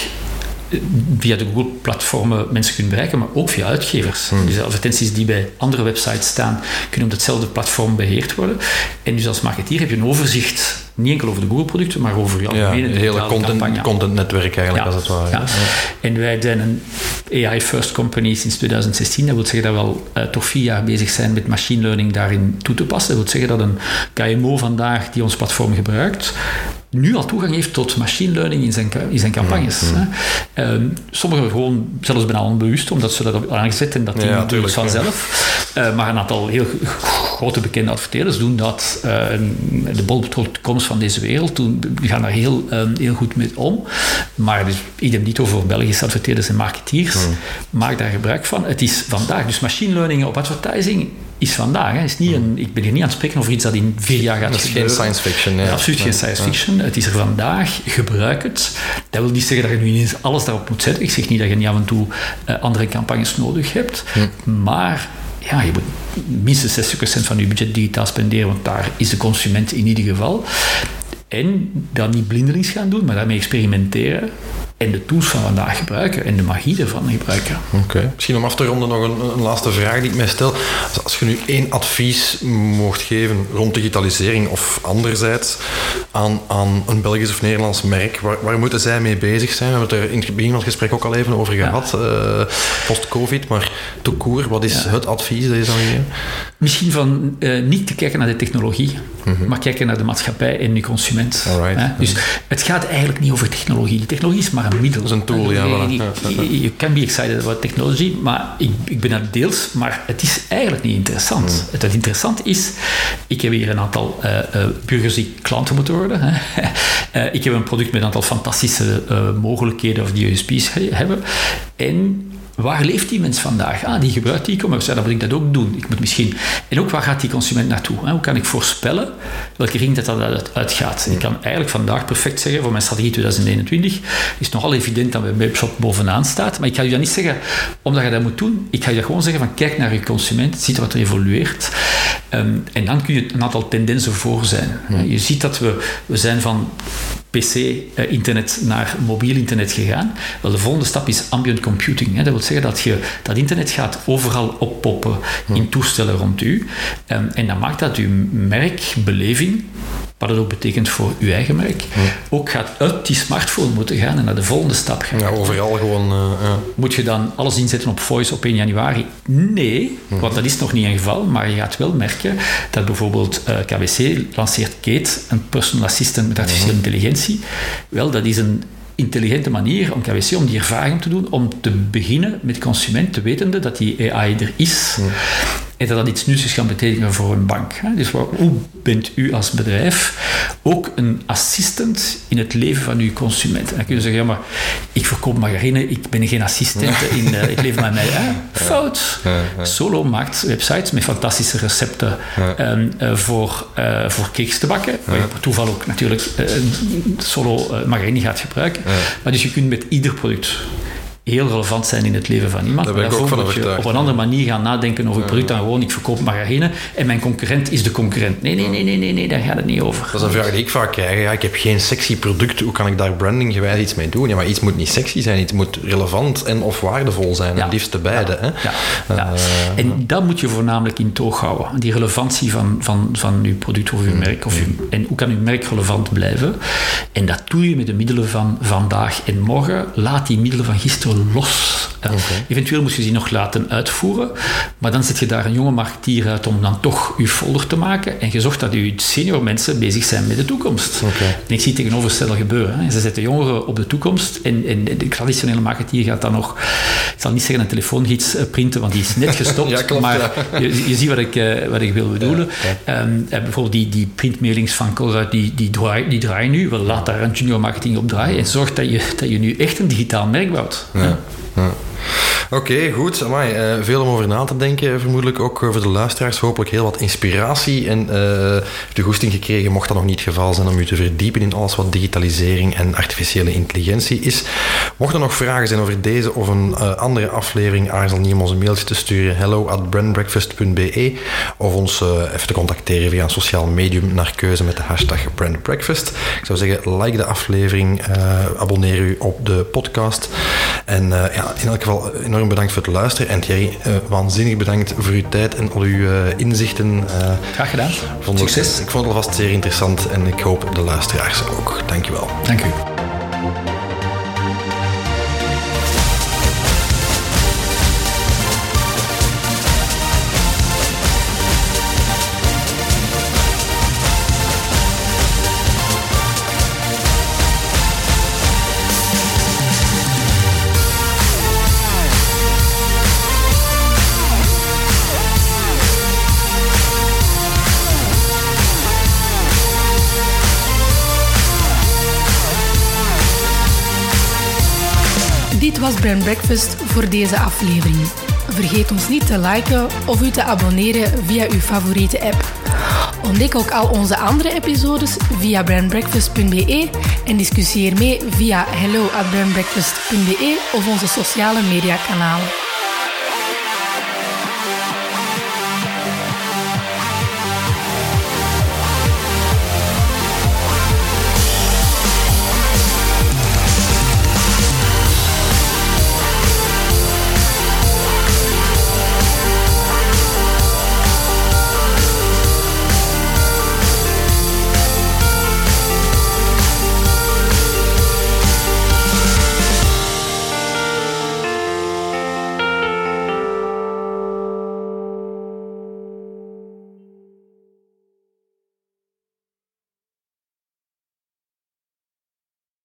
via de Google-platformen mensen kunnen bereiken, maar ook via uitgevers. Hmm. Dus advertenties die bij andere websites staan, kunnen op datzelfde platform beheerd worden. En dus als marketeer heb je een overzicht, niet enkel over de Google-producten, maar over jouw ja, hele digitale content, contentnetwerk eigenlijk, ja. als het ware. Ja. Ja. En wij zijn een A I-first company sinds twintig zestien. Dat wil zeggen dat we al uh, toch vier jaar bezig zijn met machine learning daarin toe te passen. Dat wil zeggen dat een K M O vandaag die ons platform gebruikt, nu al toegang heeft tot machine learning in zijn, in zijn campagnes. Mm, mm. Hè? Um, sommigen gewoon zelfs bijna onbewust, omdat ze dat op aangezet en dat die ja, natuurlijk vanzelf. Ja. Uh, maar een aantal heel grote bekende adverteerders doen dat. Uh, de bol punt coms van deze wereld toen, gaan daar heel, um, heel goed mee om. Maar dus, idem dito voor Belgische adverteerders en marketeers. Mm. Maak daar gebruik van. Het is vandaag. Dus machine learning op advertising is vandaag. Hè. Is niet een, ik ben hier niet aan het spreken over iets dat in vier jaar gaat gebeuren. Dat is geen science fiction. Ja. Absoluut geen science fiction. Ja. Het is er vandaag. Gebruik het. Dat wil niet zeggen dat je nu ineens alles daarop moet zetten. Ik zeg niet dat je niet af en toe uh, andere campagnes nodig hebt. Ja. Maar ja, je moet minstens zestig procent van je budget digitaal spenderen, want daar is de consument in ieder geval. En dat niet blindelings gaan doen, maar daarmee experimenteren. En de tools van vandaag gebruiken en de magie ervan gebruiken. Oké. Okay. Misschien om af te ronden nog een, een laatste vraag die ik mij stel. Als, als je nu één advies mocht geven rond digitalisering of anderzijds aan, aan een Belgisch of Nederlands merk, waar, waar moeten zij mee bezig zijn? We hebben het er in het begin van het gesprek ook al even over gehad, ja. uh, post-covid, maar tout court, wat is ja. het advies dat je zou geven? Misschien van uh, niet te kijken naar de technologie, mm-hmm. maar kijken naar de maatschappij en de consument. Alright. Hè? Dus mm-hmm. het gaat eigenlijk niet over technologie. De technologie is maar een middel. Dat is een tool, ja. Je kan be excited about technology, maar ik, ik ben dat deels, maar het is eigenlijk niet interessant. Mm. Het, het interessant is, ik heb hier een aantal uh, uh, burgers die klanten moeten worden. Hè. uh, ik heb een product met een aantal fantastische uh, mogelijkheden of die U S P's he, hebben. En waar leeft die mens vandaag? Ah, die gebruikt die e-commerce. Ja, dan moet ik dat ook doen. Ik moet misschien... En ook, waar gaat die consument naartoe? Hè? Hoe kan ik voorspellen welke ring dat dat uitgaat? En ik kan eigenlijk vandaag perfect zeggen, voor mijn strategie twintig eenentwintig, is het nogal evident dat mijn webshop bovenaan staat. Maar ik ga je dat niet zeggen, omdat je dat moet doen. Ik ga je gewoon zeggen van, kijk naar je consument, zie wat er evolueert. Um, en dan kun je een aantal tendensen voor zijn. Ja. Je ziet dat we, we zijn van P C-internet naar mobiel internet gegaan. Wel, de volgende stap is ambient computing. Hè. Dat wil zeggen dat je dat internet gaat overal oppoppen in toestellen rond u. En, en dat maakt dat uw merkbeleving Wat dat ook betekent voor uw eigen merk. Ja. Ook gaat uit die smartphone moeten gaan en naar de volgende stap gaan. Ja, overal gewoon... Uh, ja. Moet je dan alles inzetten op voice op één januari? Nee, ja. want dat is nog niet een geval. Maar je gaat wel merken dat bijvoorbeeld uh, K W C lanceert Kate, een personal assistant met artificiële ja. intelligentie. Wel, dat is een intelligente manier om K W C, om die ervaring te doen, om te beginnen met consument, te wetende dat die A I er is. Ja. En dat dat iets nieuws is gaan betekenen voor een bank. Dus hoe bent u als bedrijf ook een assistent in het leven van uw consument? En dan kun je zeggen, ja, maar ik verkoop margarine, ik ben geen assistent in uh, het leven van mij. Hè? Fout. Solo maakt websites met fantastische recepten um, uh, voor, uh, voor cakes te bakken, waar je per toeval ook natuurlijk uh, Solo uh, margarine gaat gebruiken. Maar dus je kunt met ieder product heel relevant zijn in het leven van iemand. Daar daarvoor moet je op een andere manier gaan nadenken over het product dan gewoon ik verkoop margarine en mijn concurrent is de concurrent. Nee, nee, nee, nee, nee, nee, daar gaat het niet over. Dat is een vraag die ik vaak krijg. Ja, ik heb geen sexy product, hoe kan ik daar brandinggewijs iets mee doen? Ja, maar iets moet niet sexy zijn, iets moet relevant en of waardevol zijn, ja. het liefste beide. Ja. Hè? Ja. Ja. Ja. Uh, en dat moet je voornamelijk in toog houden. Die relevantie van, van, van je product of je mm. merk. Of je, en hoe kan je merk relevant blijven? En dat doe je met de middelen van vandaag en morgen. Laat die middelen van gisteren los. Uh, okay. Eventueel moet je ze nog laten uitvoeren, maar dan zet je daar een jonge marketeer uit om dan toch je folder te maken en je zorgt dat je senior mensen bezig zijn met de toekomst. Okay. En ik zie het tegenovergestelde gebeuren. Hè. Ze zetten jongeren op de toekomst en, en de traditionele marketeer gaat dan nog, ik zal niet zeggen een telefoongids printen, want die is net gestopt, ja, klopt, maar ja. je, je ziet wat ik, uh, wat ik wil bedoelen. Ja, ja. Um, uh, bijvoorbeeld die, die printmailings van Colruyt, die, die, draai, die draaien nu. Wel, laat daar een junior marketing op draaien en zorg dat je, dat je nu echt een digitaal merk bouwt. Ja, ja. Oké, okay, goed. Amai, uh, veel om over na te denken. Vermoedelijk ook voor de luisteraars. Hopelijk heel wat inspiratie en uh, de goesting gekregen, mocht dat nog niet het geval zijn, om u te verdiepen in alles wat digitalisering en artificiële intelligentie is. Mocht er nog vragen zijn over deze of een uh, andere aflevering, aarzel niet om ons een mailtje te sturen, hello at brandbreakfast punt b e, of ons uh, even te contacteren via een sociaal medium naar keuze met de hashtag brandbreakfast. Ik zou zeggen, like de aflevering, uh, abonneer u op de podcast. En uh, ja, in elk geval enorm bedankt voor het luisteren. En Thierry, uh, waanzinnig bedankt voor uw tijd en al uw uh, inzichten. Uh, Graag gedaan. Vond Succes. Het, ik vond het alvast zeer interessant en ik hoop de luisteraars ook. Dank je wel. Dank u. Dit was Brand Breakfast voor deze aflevering. Vergeet ons niet te liken of u te abonneren via uw favoriete app. Ontdek ook al onze andere episodes via brand breakfast punt b e en discussieer mee via hello at brand breakfast punt b e of onze sociale mediakanalen.